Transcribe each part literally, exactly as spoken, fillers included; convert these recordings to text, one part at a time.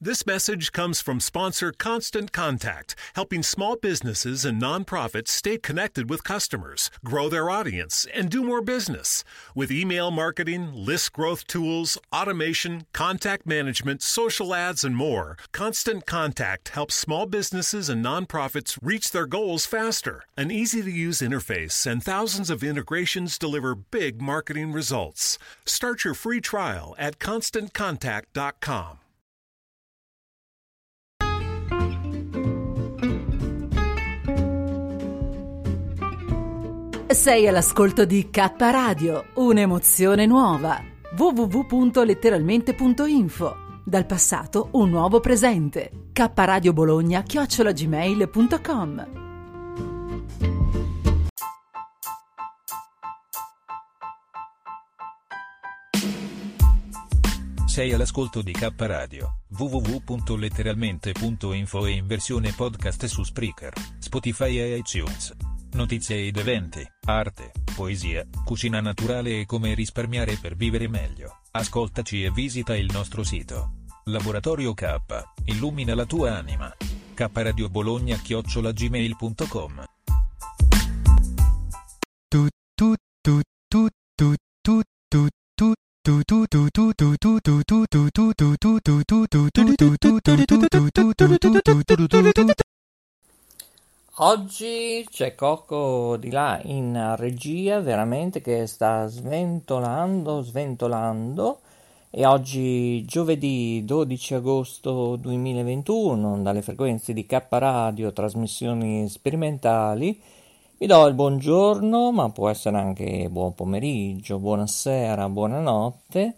This message comes from sponsor Constant Contact, helping small businesses and nonprofits stay connected with customers, grow their audience, and do more business. With email marketing, list growth tools, automation, contact management, social ads, and more, Constant Contact helps small businesses and nonprofits reach their goals faster. An easy-to-use interface and thousands of integrations deliver big marketing results. Start your free trial at constant contact dot com. Sei all'ascolto di K Radio, un'emozione nuova. w w w punto letteralmente punto info. Dal passato un nuovo presente. K Radio Bologna chiocciola gmail punto com. Sei all'ascolto di K Radio, w w w punto letteralmente punto info e in versione podcast su Spreaker, Spotify e iTunes. Notizie ed eventi, arte, poesia, cucina naturale e come risparmiare per vivere meglio. Ascoltaci e visita il nostro sito. Laboratorio K, illumina la tua anima. k radio bologna chiocciola gmail punto com. Oggi c'è Coco di là in regia, veramente, che sta sventolando, sventolando, e oggi giovedì dodici agosto duemilaventuno, dalle frequenze di K Radio, trasmissioni sperimentali, vi do il buongiorno, ma può essere anche buon pomeriggio, buonasera, buonanotte.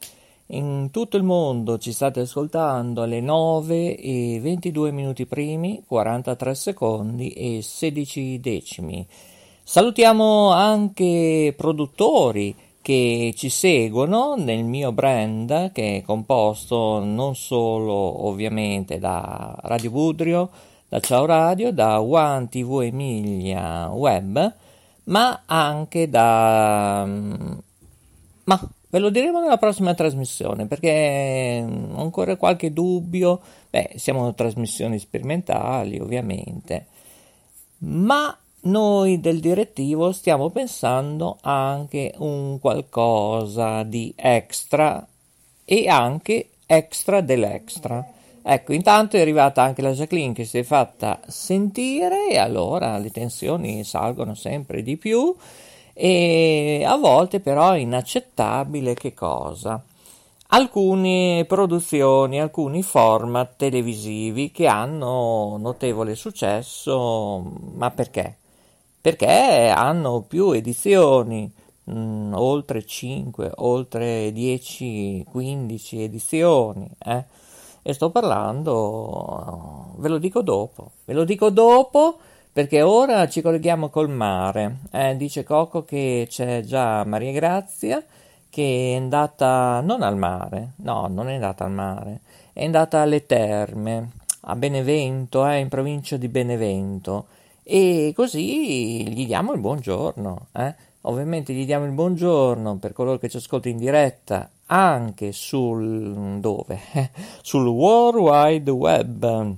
In tutto il mondo ci state ascoltando alle nove e ventidue minuti primi, quarantatré secondi e sedici decimi. Salutiamo anche produttori che ci seguono nel mio brand, che è composto non solo ovviamente da Radio Budrio, da Ciao Radio, da One T V Emilia Web, ma anche da... ma... Ve lo diremo nella prossima trasmissione, perché ho ancora qualche dubbio. Beh, siamo trasmissioni sperimentali, ovviamente. Ma noi del direttivo stiamo pensando anche un qualcosa di extra e anche extra dell'extra. Ecco, intanto è arrivata anche la Jacqueline che si è fatta sentire e allora le tensioni salgono sempre di più. E a volte però è inaccettabile che cosa? Alcune produzioni, alcuni format televisivi che hanno notevole successo, ma perché? Perché hanno più edizioni, mh, oltre cinque, oltre dieci, quindici edizioni, eh? E sto parlando, ve lo dico dopo, ve lo dico dopo, perché ora ci colleghiamo col mare. Eh, dice Coco che c'è già Maria Grazia che è andata non al mare, no, non è andata al mare, è andata alle terme, a Benevento, eh, in provincia di Benevento, e così gli diamo il buongiorno. Eh. Ovviamente gli diamo il buongiorno per coloro che ci ascoltano in diretta, anche sul, dove? Sul World Wide Web,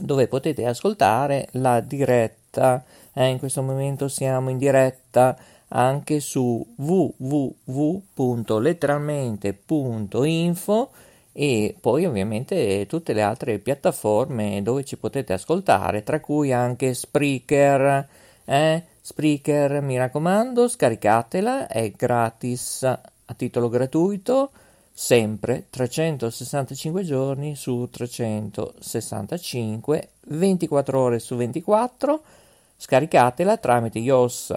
dove potete ascoltare la diretta. Eh, in questo momento siamo in diretta anche su w w w punto letteralmente punto info e poi ovviamente tutte le altre piattaforme dove ci potete ascoltare, tra cui anche Spreaker. Eh? Spreaker, mi raccomando, scaricatela, è gratis, a titolo gratuito, sempre trecentosessantacinque giorni su trecentosessantacinque, ventiquattro ore su ventiquattro. Scaricatela tramite iOS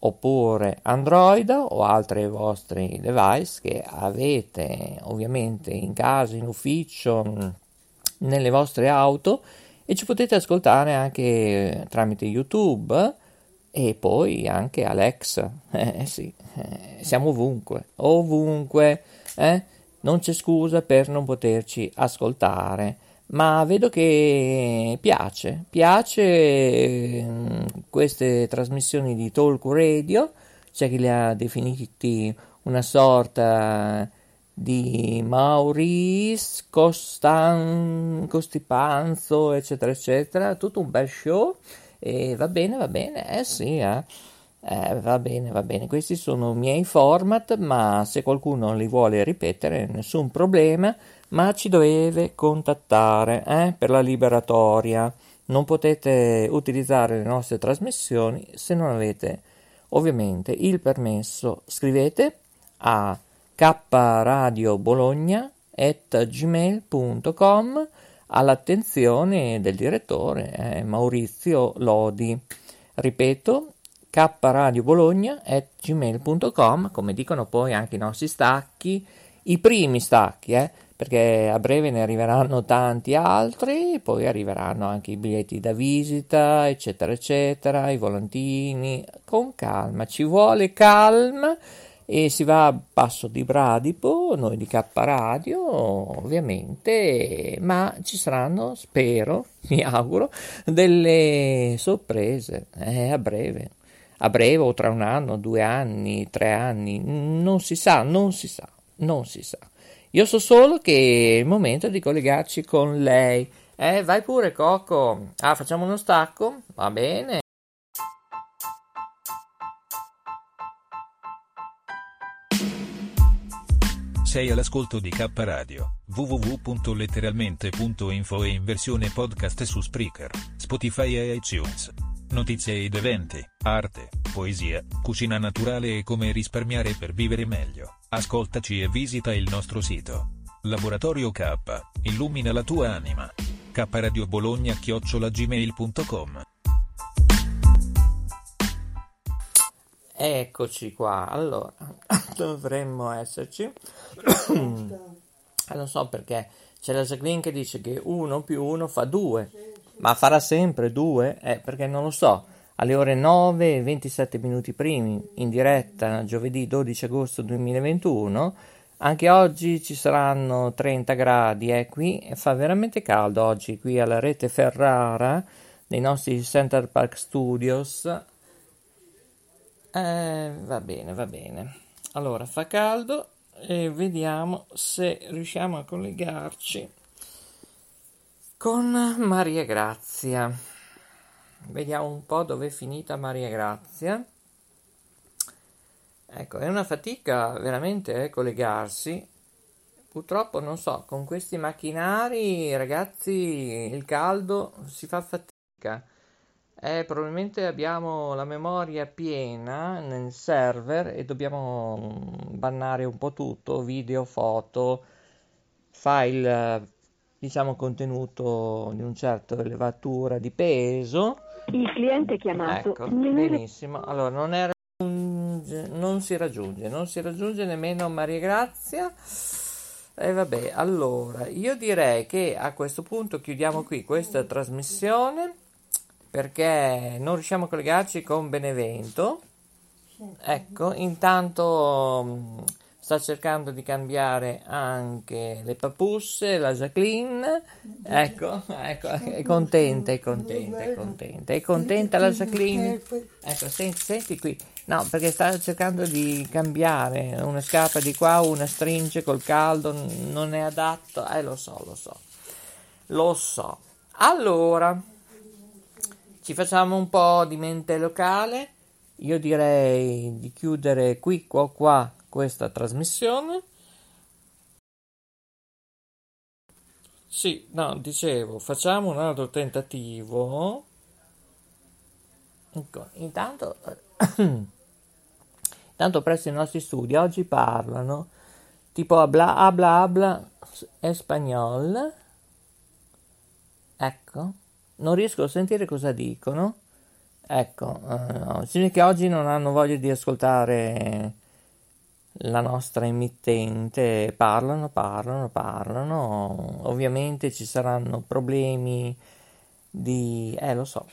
oppure Android o altri vostri device che avete ovviamente in casa, in ufficio, nelle vostre auto, e ci potete ascoltare anche tramite YouTube. E poi anche Alexa, eh sì, eh, siamo ovunque, ovunque, eh? Non c'è scusa per non poterci ascoltare, ma vedo che piace, piace queste trasmissioni di Talk Radio, c'è chi le ha definiti una sorta di Maurizio, Constant, Costipanzo, eccetera, eccetera. Tutto un bel show. E va bene, va bene, eh sì, eh. Eh, va bene, va bene. Questi sono i miei format, ma se qualcuno li vuole ripetere, nessun problema. Ma ci dovete contattare eh, per la liberatoria. Non potete utilizzare le nostre trasmissioni se non avete ovviamente il permesso. Scrivete a k radio bologna chiocciola gmail punto com all'attenzione del direttore eh, Maurizio Lodi. Ripeto, k radio bologna chiocciola gmail punto com, come dicono poi anche i nostri stacchi, i primi stacchi, eh, perché a breve ne arriveranno tanti altri, poi arriveranno anche i biglietti da visita, eccetera, eccetera, i volantini. Con calma, ci vuole calma e si va a passo di bradipo, noi di K Radio ovviamente, ma ci saranno, spero, mi auguro, delle sorprese eh, a breve, a breve o tra un anno, due anni, tre anni, non si sa, non si sa, non si sa. Io so solo che è il momento di collegarci con lei. Eh, vai pure Coco. Ah, facciamo uno stacco? Va bene. Sei all'ascolto di K Radio, w w w punto letteralmente punto info e in versione podcast su Spreaker, Spotify e iTunes. Notizie ed eventi, arte, poesia, cucina naturale e come risparmiare per vivere meglio. Ascoltaci e visita il nostro sito. Laboratorio K, illumina la tua anima. k radio bologna chiocciola gmail punto com. Eccoci qua, allora dovremmo esserci. Non so perché c'è la Jacqueline che dice che uno più uno fa due, ma farà sempre due? Eh, perché non lo so. Alle ore nove e ventisette minuti primi, in diretta giovedì dodici agosto duemilaventuno, anche oggi ci saranno trenta gradi, eh, qui fa veramente caldo oggi, qui alla Rete Ferrara, nei nostri Center Park Studios. Eh, va bene, va bene. Allora, fa caldo e vediamo se riusciamo a collegarci con Maria Grazia. Vediamo un po' dove è finita Maria Grazia. Ecco, è una fatica veramente eh, collegarsi. Purtroppo, non so, con questi macchinari, ragazzi, il caldo si fa fatica. Eh, probabilmente abbiamo la memoria piena nel server e dobbiamo bannare un po' tutto, video, foto, file, diciamo contenuto di un certo elevatura di peso. Il cliente chiamato. Ecco, benissimo. Allora, non, è raggiunge, non si raggiunge, non si raggiunge nemmeno Maria Grazia. E eh, vabbè, allora, io direi che a questo punto chiudiamo qui questa trasmissione, perché non riusciamo a collegarci con Benevento. Ecco, intanto sta cercando di cambiare anche le papusse, la Jacqueline. Ecco, ecco, è contenta, è contenta, è contenta, è contenta la Jacqueline. Ecco, senti, senti qui. No, perché sta cercando di cambiare una scarpa di qua, una stringe col caldo, non è adatto. Eh, lo so, lo so. Lo so. Allora, ci facciamo un po' di mente locale. Io direi di chiudere qui, qua, qua, questa trasmissione. Sì, no, dicevo, facciamo un altro tentativo. Ecco, intanto, intanto presso i nostri studi oggi parlano tipo habla, habla, habla espagnol. Ecco. Non riesco a sentire cosa dicono. Ecco, uh, significa che oggi non hanno voglia di ascoltare la nostra emittente. Parlano, parlano, parlano. Ovviamente ci saranno problemi di... Eh, lo so,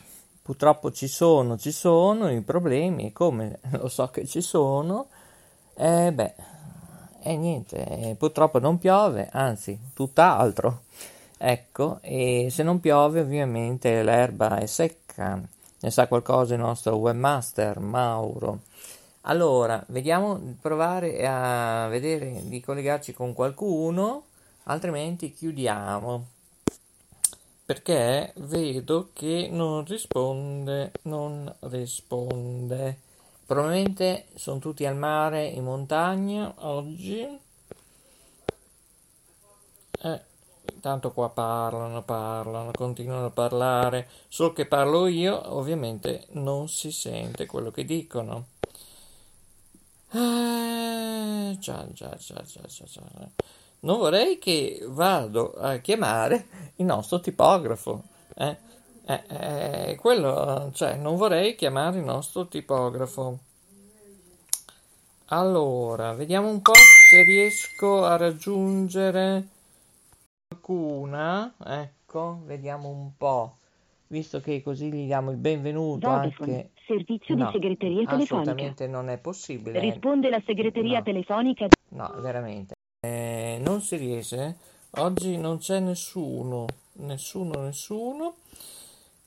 purtroppo ci sono, ci sono i problemi. E come lo so che ci sono? Eh, beh, e eh, niente, purtroppo non piove, anzi, tutt'altro. Ecco, e se non piove ovviamente l'erba è secca, ne sa qualcosa il nostro webmaster Mauro. Allora, vediamo, provare a vedere di collegarci con qualcuno, altrimenti chiudiamo, perché vedo che non risponde, non risponde. Probabilmente sono tutti al mare, in montagna oggi. Eh, tanto qua parlano, parlano, continuano a parlare, solo che parlo io, ovviamente non si sente quello che dicono. Eh, già, già, già, già, già, già. Non vorrei che vado a chiamare il nostro tipografo, eh? Eh, eh, quello, cioè, non vorrei chiamare il nostro tipografo. Allora, vediamo un po' se riesco a raggiungere qualcuna. Ecco, vediamo un po', visto che così gli diamo il benvenuto. Vodafone, anche servizio no, di segreteria telefonica. Assolutamente non è possibile. Risponde la segreteria no. telefonica. No, veramente. Eh, non si riesce, oggi non c'è nessuno, nessuno, nessuno,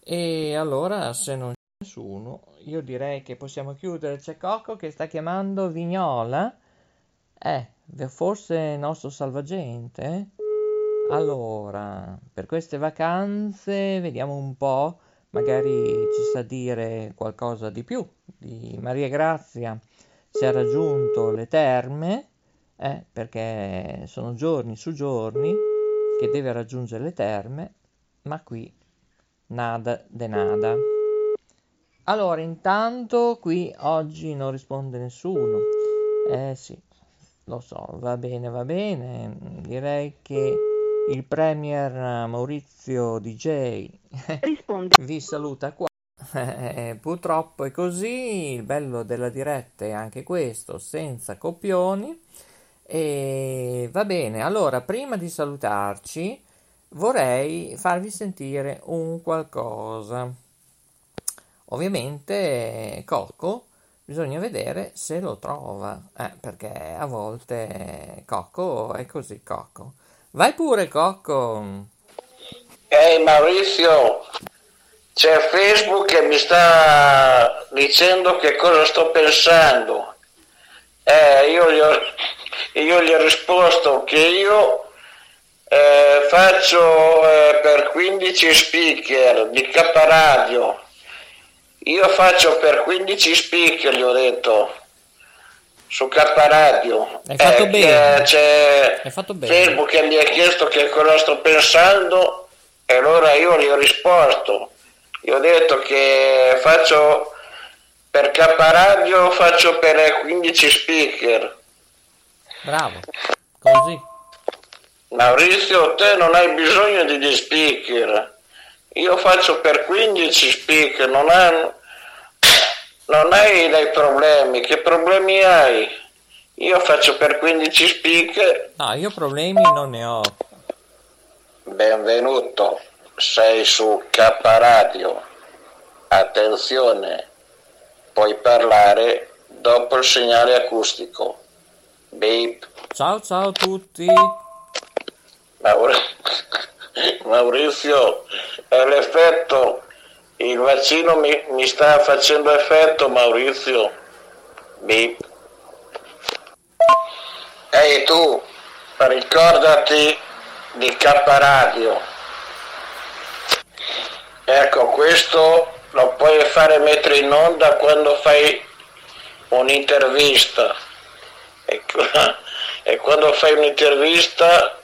e allora se non c'è nessuno io direi che possiamo chiudere. C'è Cocco che sta chiamando Vignola, eh, forse il nostro salvagente. Allora, per queste vacanze vediamo un po', magari ci sa dire qualcosa di più di Maria Grazia, si è raggiunto le terme. Eh, perché sono giorni su giorni che deve raggiungere le terme, ma qui nada de nada. Allora, intanto qui oggi non risponde nessuno. Eh sì, lo so, va bene, va bene. Direi che il premier Maurizio D J risponde. Vi saluta qua. Eh, purtroppo è così, il bello della diretta è anche questo, senza copioni. E va bene, allora prima di salutarci vorrei farvi sentire un qualcosa. Ovviamente Cocco bisogna vedere se lo trova, eh, perché a volte Cocco è così. Cocco, vai pure Cocco. Ehi hey Maurizio, c'è Facebook che mi sta dicendo che cosa sto pensando. Eh, io gli ho Io gli ho risposto che io eh, faccio eh, per quindici speaker di K Radio. Io faccio per quindici speaker, gli ho detto, su K Radio. Hai fatto eh, bene. C'è Hai fatto bene. Facebook che mi ha chiesto che cosa sto pensando e allora io gli ho risposto. Gli ho detto che faccio per K Radio, faccio per quindici speaker. Bravo, così. Maurizio, te non hai bisogno di, di speaker. Io faccio per quindici speaker, non, ha, non hai dei problemi. Che problemi hai? Io faccio per quindici speaker. No, io problemi non ne ho. Benvenuto, sei su K Radio. Attenzione, puoi parlare dopo il segnale acustico. Beep. Ciao ciao a tutti. Maur- Maurizio, è l'effetto, il vaccino mi, mi sta facendo effetto Maurizio. Beep. Ehi tu, ricordati di K Radio. Ecco, questo lo puoi fare mettere in onda quando fai un'intervista. E quando fai un'intervista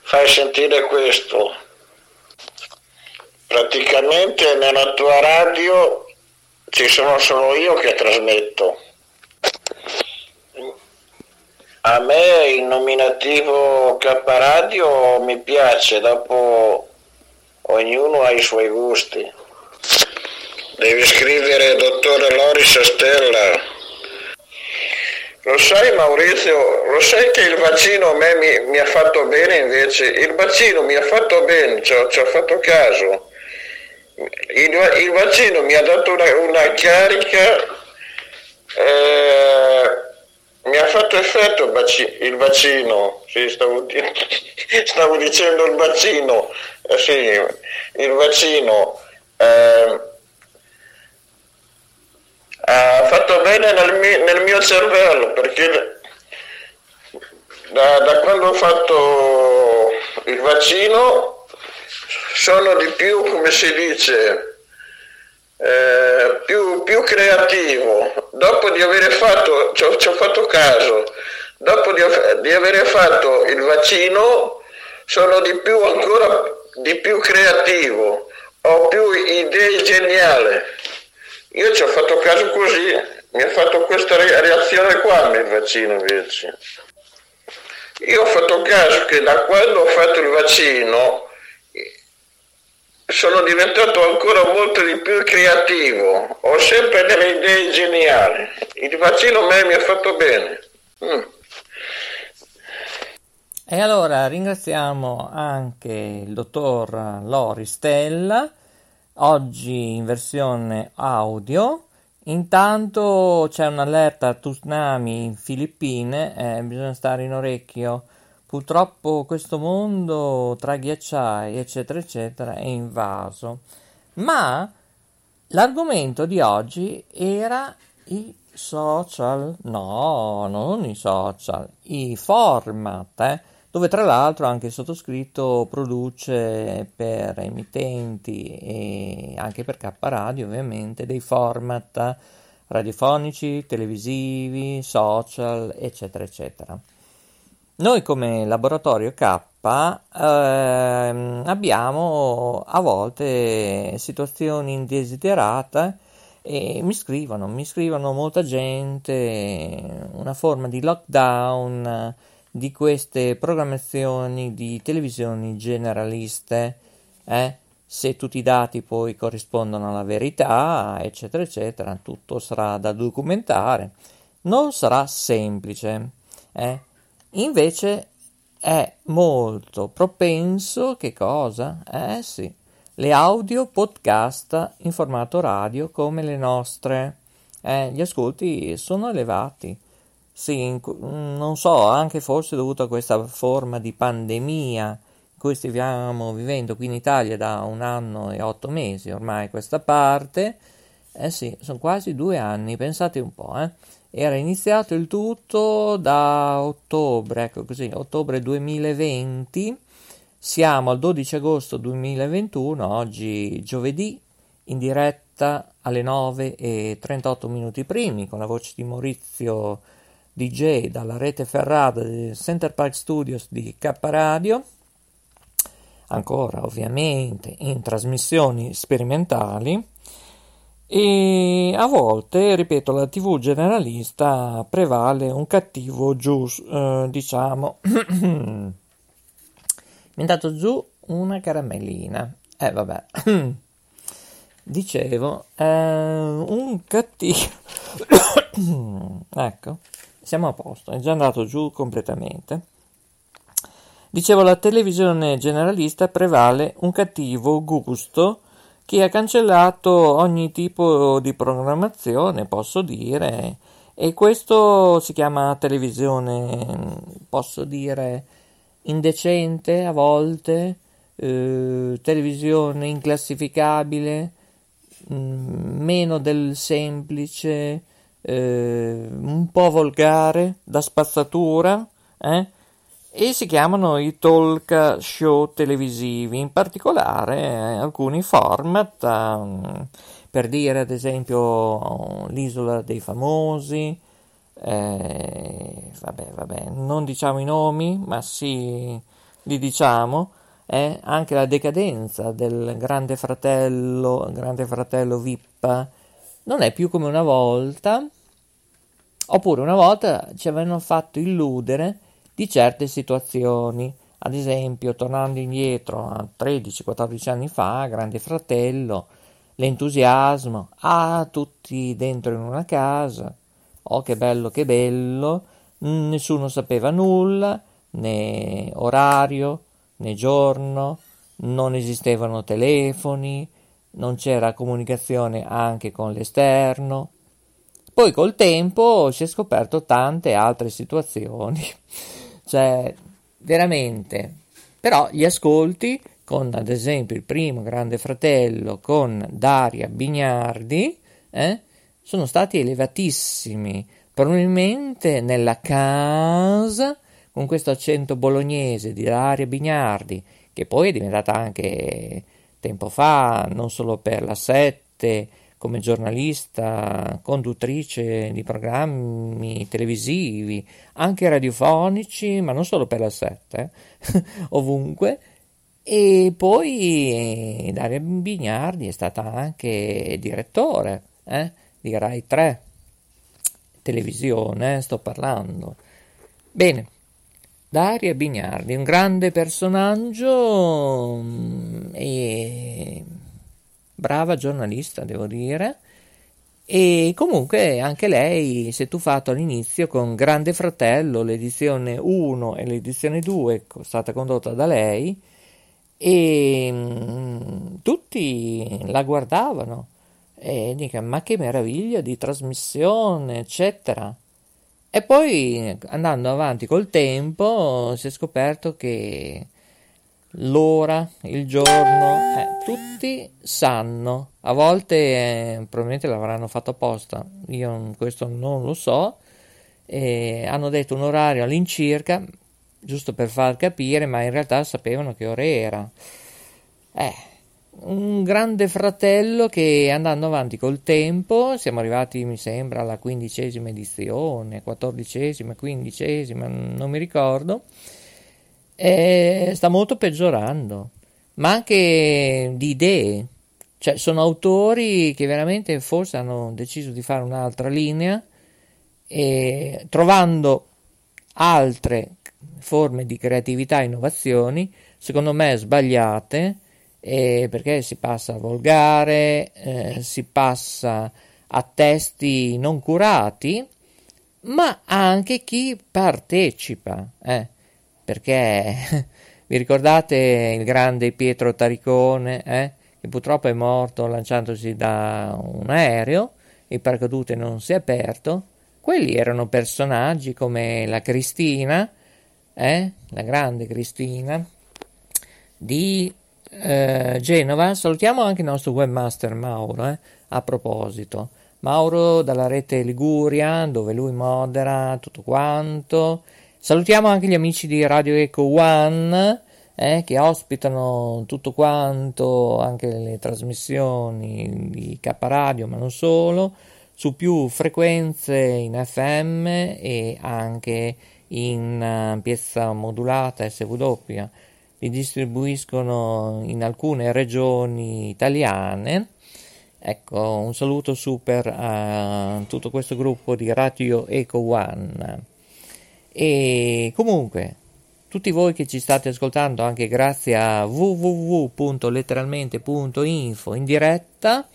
fai sentire questo. Praticamente nella tua radio ci sono solo io che trasmetto. A me il nominativo K Radio mi piace, dopo ognuno ha i suoi gusti. Devi scrivere dottore Loris Stella. Lo sai Maurizio, lo sai che il vaccino a me mi, mi ha fatto bene invece? Il vaccino mi ha fatto bene, ci ho, ci ho fatto caso. Il, il vaccino mi ha dato una, una carica, eh, mi ha fatto effetto il, baci, il vaccino, sì, stavo, di, stavo dicendo il vaccino, eh, sì, il vaccino. Eh, ha fatto bene nel mio, nel mio cervello, perché da, da quando ho fatto il vaccino sono di più, come si dice, eh, più, più creativo. Dopo di avere fatto, ci ho, ci ho fatto caso, dopo di, di avere fatto il vaccino sono di più, ancora di più creativo, ho più idee geniali. Io ci ho fatto caso così, mi ha fatto questa reazione qua nel vaccino invece. Io ho fatto caso che da quando ho fatto il vaccino sono diventato ancora molto di più creativo, ho sempre delle idee geniali. Il vaccino a me mi ha fatto bene. Mm. E allora ringraziamo anche il dottor Loris Stella, oggi in versione audio. Intanto c'è un'allerta tsunami in Filippine, eh, bisogna stare in orecchio. Purtroppo questo mondo tra ghiacciai eccetera eccetera è invaso. Ma l'argomento di oggi era i social, no, non i social, i format, eh, dove tra l'altro anche il sottoscritto produce per emittenti e anche per K Radio ovviamente dei format radiofonici, televisivi, social, eccetera, eccetera. Noi come Laboratorio K ehm, abbiamo a volte situazioni indesiderate e mi scrivono, mi scrivono molta gente una forma di lockdown di queste programmazioni di televisioni generaliste, eh? Se tutti i dati poi corrispondono alla verità, eccetera, eccetera, tutto sarà da documentare, non sarà semplice, eh? Invece è molto propenso, che cosa? Eh sì, le audio podcast in formato radio come le nostre, eh? Gli ascolti sono elevati. Sì, non so, anche forse dovuto a questa forma di pandemia in cui stiamo vivendo qui in Italia da un anno e otto mesi ormai questa parte, eh sì, sono quasi due anni, pensate un po', eh. Era iniziato il tutto da ottobre, ecco così, ottobre duemilaventi, siamo al dodici agosto duemilaventuno, oggi giovedì, in diretta alle nove e trentotto minuti primi, con la voce di Maurizio D J dalla rete ferrata del Center Park Studios di K Radio, ancora ovviamente in trasmissioni sperimentali, e a volte, ripeto, la tivù generalista prevale un cattivo giù, eh, diciamo, mi è andato giù una caramellina, eh vabbè, dicevo, eh, un cattivo, ecco, siamo a posto, è già andato giù completamente. Dicevo, la televisione generalista prevale un cattivo gusto che ha cancellato ogni tipo di programmazione, posso dire, e questo si chiama televisione, posso dire, indecente a volte, eh, televisione inclassificabile, mh, meno del semplice, Eh, un po' volgare, da spazzatura, eh? E si chiamano i talk show televisivi, in particolare eh, alcuni format, um, per dire ad esempio L'Isola dei Famosi, eh, vabbè vabbè non diciamo i nomi ma sì li diciamo, eh? Anche la decadenza del Grande Fratello Grande Fratello Vip non è più come una volta, oppure una volta ci avevano fatto illudere di certe situazioni, ad esempio tornando indietro a tredici quattordici anni fa, Grande Fratello, l'entusiasmo, ah tutti dentro in una casa, oh che bello che bello, nessuno sapeva nulla, né orario, né giorno, non esistevano telefoni, non c'era comunicazione anche con l'esterno. Poi col tempo si è scoperto tante altre situazioni, cioè veramente, però gli ascolti con ad esempio il primo Grande Fratello con Daria Bignardi, eh, sono stati elevatissimi, probabilmente nella casa, con questo accento bolognese di Daria Bignardi, che poi è diventata anche tempo fa, non solo per la sette, come giornalista, conduttrice di programmi televisivi, anche radiofonici, ma non solo per la sette, eh? ovunque. E poi Daria Bignardi è stata anche direttore eh? di Rai tre, televisione, sto parlando. Bene, Daria Bignardi, un grande personaggio e brava giornalista, devo dire. E comunque anche lei si è tuffato all'inizio con Grande Fratello, l'edizione uno e l'edizione due, è stata condotta da lei, e mh, tutti la guardavano e dicono ma che meraviglia di trasmissione, eccetera. E poi, andando avanti col tempo, si è scoperto che l'ora, il giorno, eh, tutti sanno. A volte eh, probabilmente l'avranno fatto apposta, io questo non lo so, eh, hanno detto un orario all'incirca, giusto per far capire, ma in realtà sapevano che ora era. Eh, un Grande Fratello che, andando avanti col tempo, siamo arrivati mi sembra alla quindicesima edizione, quattordicesima, quindicesima, non mi ricordo, eh, sta molto peggiorando, ma anche di idee, cioè sono autori che veramente forse hanno deciso di fare un'altra linea, e trovando altre forme di creatività e innovazioni, secondo me sbagliate, eh, perché si passa a volgare, eh, si passa a testi non curati, ma anche chi partecipa, eh, perché vi ricordate il grande Pietro Taricone, eh, che purtroppo è morto lanciandosi da un aereo, il paracadute non si è aperto. Quelli erano personaggi come la Cristina, Eh, la grande Cristina di eh, Genova. Salutiamo anche il nostro webmaster Mauro, eh, a proposito, Mauro dalla rete Liguria, dove lui modera tutto quanto. Salutiamo anche gli amici di Radio Eco One, eh, che ospitano tutto quanto, anche le trasmissioni di K Radio, ma non solo, su più frequenze in F M e anche in ampiezza modulata S W, li distribuiscono in alcune regioni italiane. Ecco, un saluto super a tutto questo gruppo di Radio Eco One. E comunque, tutti voi che ci state ascoltando, anche grazie a w w w punto letteralmente punto info in diretta,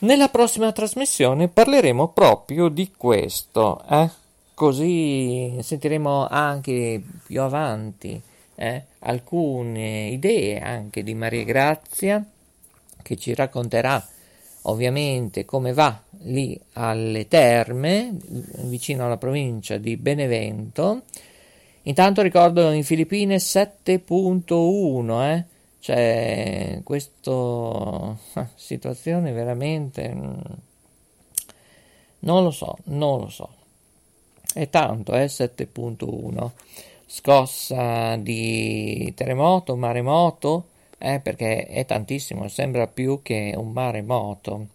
nella prossima trasmissione parleremo proprio di questo, eh? Così sentiremo anche più avanti eh, alcune idee anche di Maria Grazia, che ci racconterà ovviamente come va lì alle terme, vicino alla provincia di Benevento. Intanto ricordo in Filippine sette punto uno, eh, cioè questa situazione veramente non lo so, non lo so. E tanto è eh, sette punto uno, scossa di terremoto, maremoto, eh, perché è tantissimo, sembra più che un maremoto.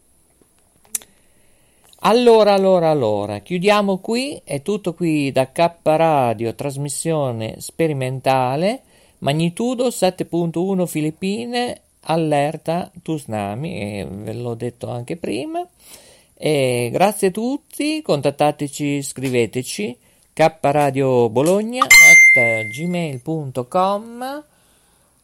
Allora, allora, allora, chiudiamo qui, è tutto qui da K Radio, trasmissione sperimentale, magnitudo sette punto uno Filippine, allerta tsunami, e ve l'ho detto anche prima. E grazie a tutti, contattateci, scriveteci k radio bologna at gmail punto com.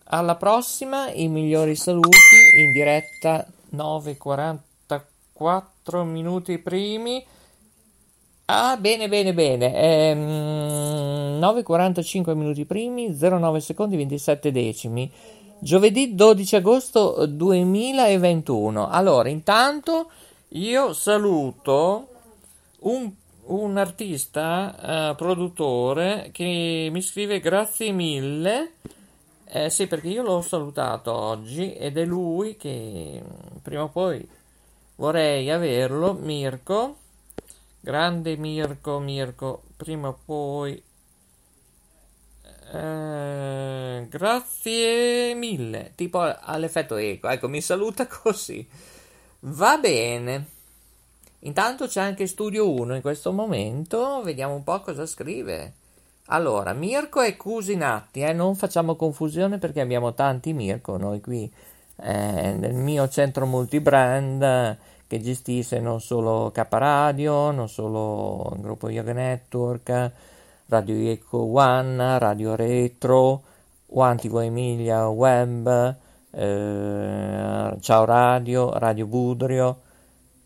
Alla prossima, i migliori saluti in diretta nove e quarantaquattro minuti primi. Ah, bene, bene, bene. Ehm, nove e quarantacinque minuti primi, zero nove secondi ventisette decimi. Giovedì dodici agosto duemilaventuno. Allora, intanto io saluto un, un artista, uh, produttore, che mi scrive grazie mille, eh, sì, perché io l'ho salutato oggi ed è lui che prima o poi vorrei averlo, Mirko, grande Mirko, Mirko, prima o poi, eh, grazie mille, tipo all'effetto eco, ecco, mi saluta così, va bene, intanto c'è anche Studio uno in questo momento, vediamo un po' cosa scrive. Allora, Mirko e Cusinatti, eh, non facciamo confusione perché abbiamo tanti Mirko noi qui, eh, nel mio centro multibrand, eh, che gestisce non solo K Radio, non solo il gruppo Yoga Network, Radio Eco One, Radio Retro, One T V Emilia Web, eh, Ciao Radio, Radio Budrio,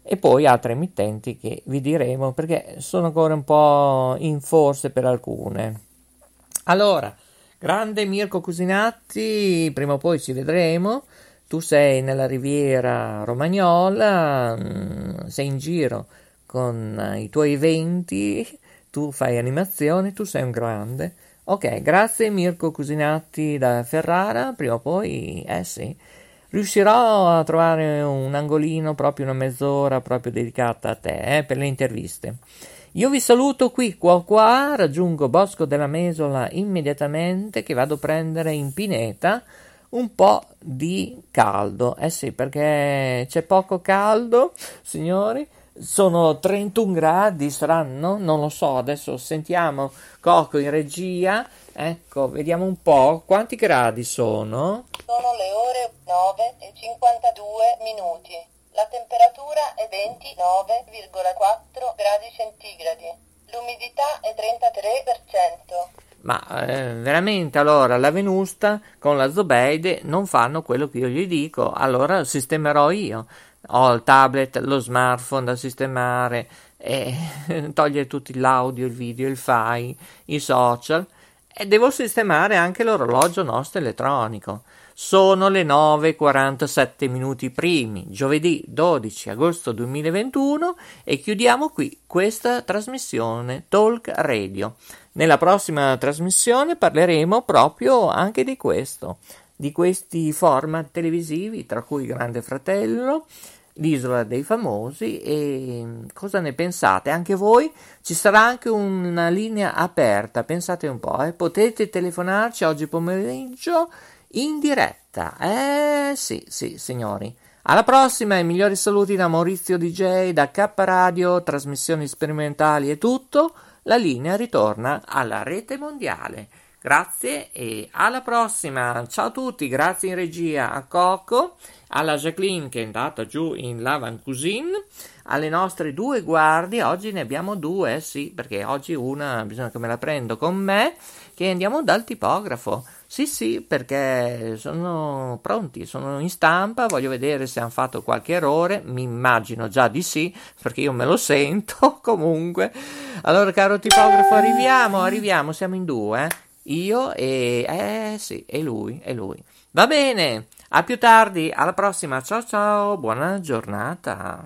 e poi altre emittenti che vi diremo perché sono ancora un po' in forse per alcune. Allora, grande Mirko Cusinatti, prima o poi ci vedremo, tu sei nella riviera romagnola, sei in giro con i tuoi eventi, tu fai animazione, tu sei un grande. Ok, grazie Mirko Cusinatti da Ferrara, prima o poi, eh sì, riuscirò a trovare un angolino, proprio una mezz'ora, proprio dedicata a te, eh, per le interviste. Io vi saluto qui, qua qua, raggiungo Bosco della Mesola immediatamente, che vado a prendere in pineta un po' di caldo. Eh sì, perché c'è poco caldo, signori. Sono trentuno gradi, saranno? Non lo so, adesso sentiamo Coco in regia. Ecco, vediamo un po' quanti gradi sono. Sono le ore nove e cinquantadue minuti. La temperatura è ventinove virgola quattro gradi centigradi. L'umidità è trentatré percento. Ma eh, veramente allora la Venusta con la Zobeide non fanno quello che io gli dico, allora sistemerò io. Ho il tablet, lo smartphone da sistemare, e togliere tutti l'audio, il video, il file, i social. E devo sistemare anche l'orologio nostro elettronico. Sono le nove e quarantasette minuti primi, giovedì dodici agosto duemilaventuno, e chiudiamo qui questa trasmissione Talk Radio. Nella prossima trasmissione parleremo proprio anche di questo, di questi format televisivi, tra cui Grande Fratello, L'Isola dei Famosi, e cosa ne pensate? Anche voi? Ci sarà anche una linea aperta, pensate un po', eh? Potete telefonarci oggi pomeriggio in diretta, eh sì, sì, signori. Alla prossima, i migliori saluti da Maurizio D J, da K Radio, trasmissioni sperimentali e tutto, la linea ritorna alla rete mondiale. Grazie e alla prossima, ciao a tutti, grazie in regia a Coco, alla Jacqueline che è andata giù in Lavan Cuisine, alle nostre due guardie, oggi ne abbiamo due, sì, perché oggi una bisogna che me la prendo con me, che andiamo dal tipografo, sì sì, perché sono pronti, sono in stampa, voglio vedere se hanno fatto qualche errore, mi immagino già di sì, perché io me lo sento comunque. Allora caro tipografo, arriviamo, arriviamo, siamo in due, eh. Io e... eh sì, e lui, e lui. Va bene, a più tardi, alla prossima, ciao ciao, buona giornata.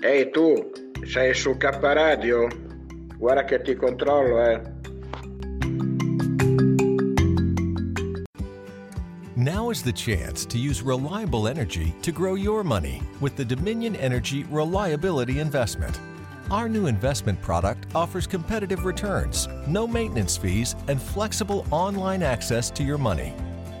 Ehi tu, sei su K Radio? Guarda che ti controllo, eh. Now is the chance to use reliable energy to grow your money with the Dominion Energy Reliability Investment. Our new investment product offers competitive returns, no maintenance fees, and flexible online access to your money.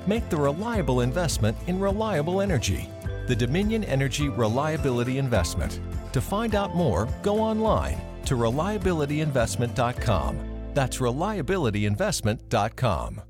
Make the reliable investment in reliable energy. The Dominion Energy Reliability Investment. To find out more, go online to reliability investment dot com. That's reliability investment dot com.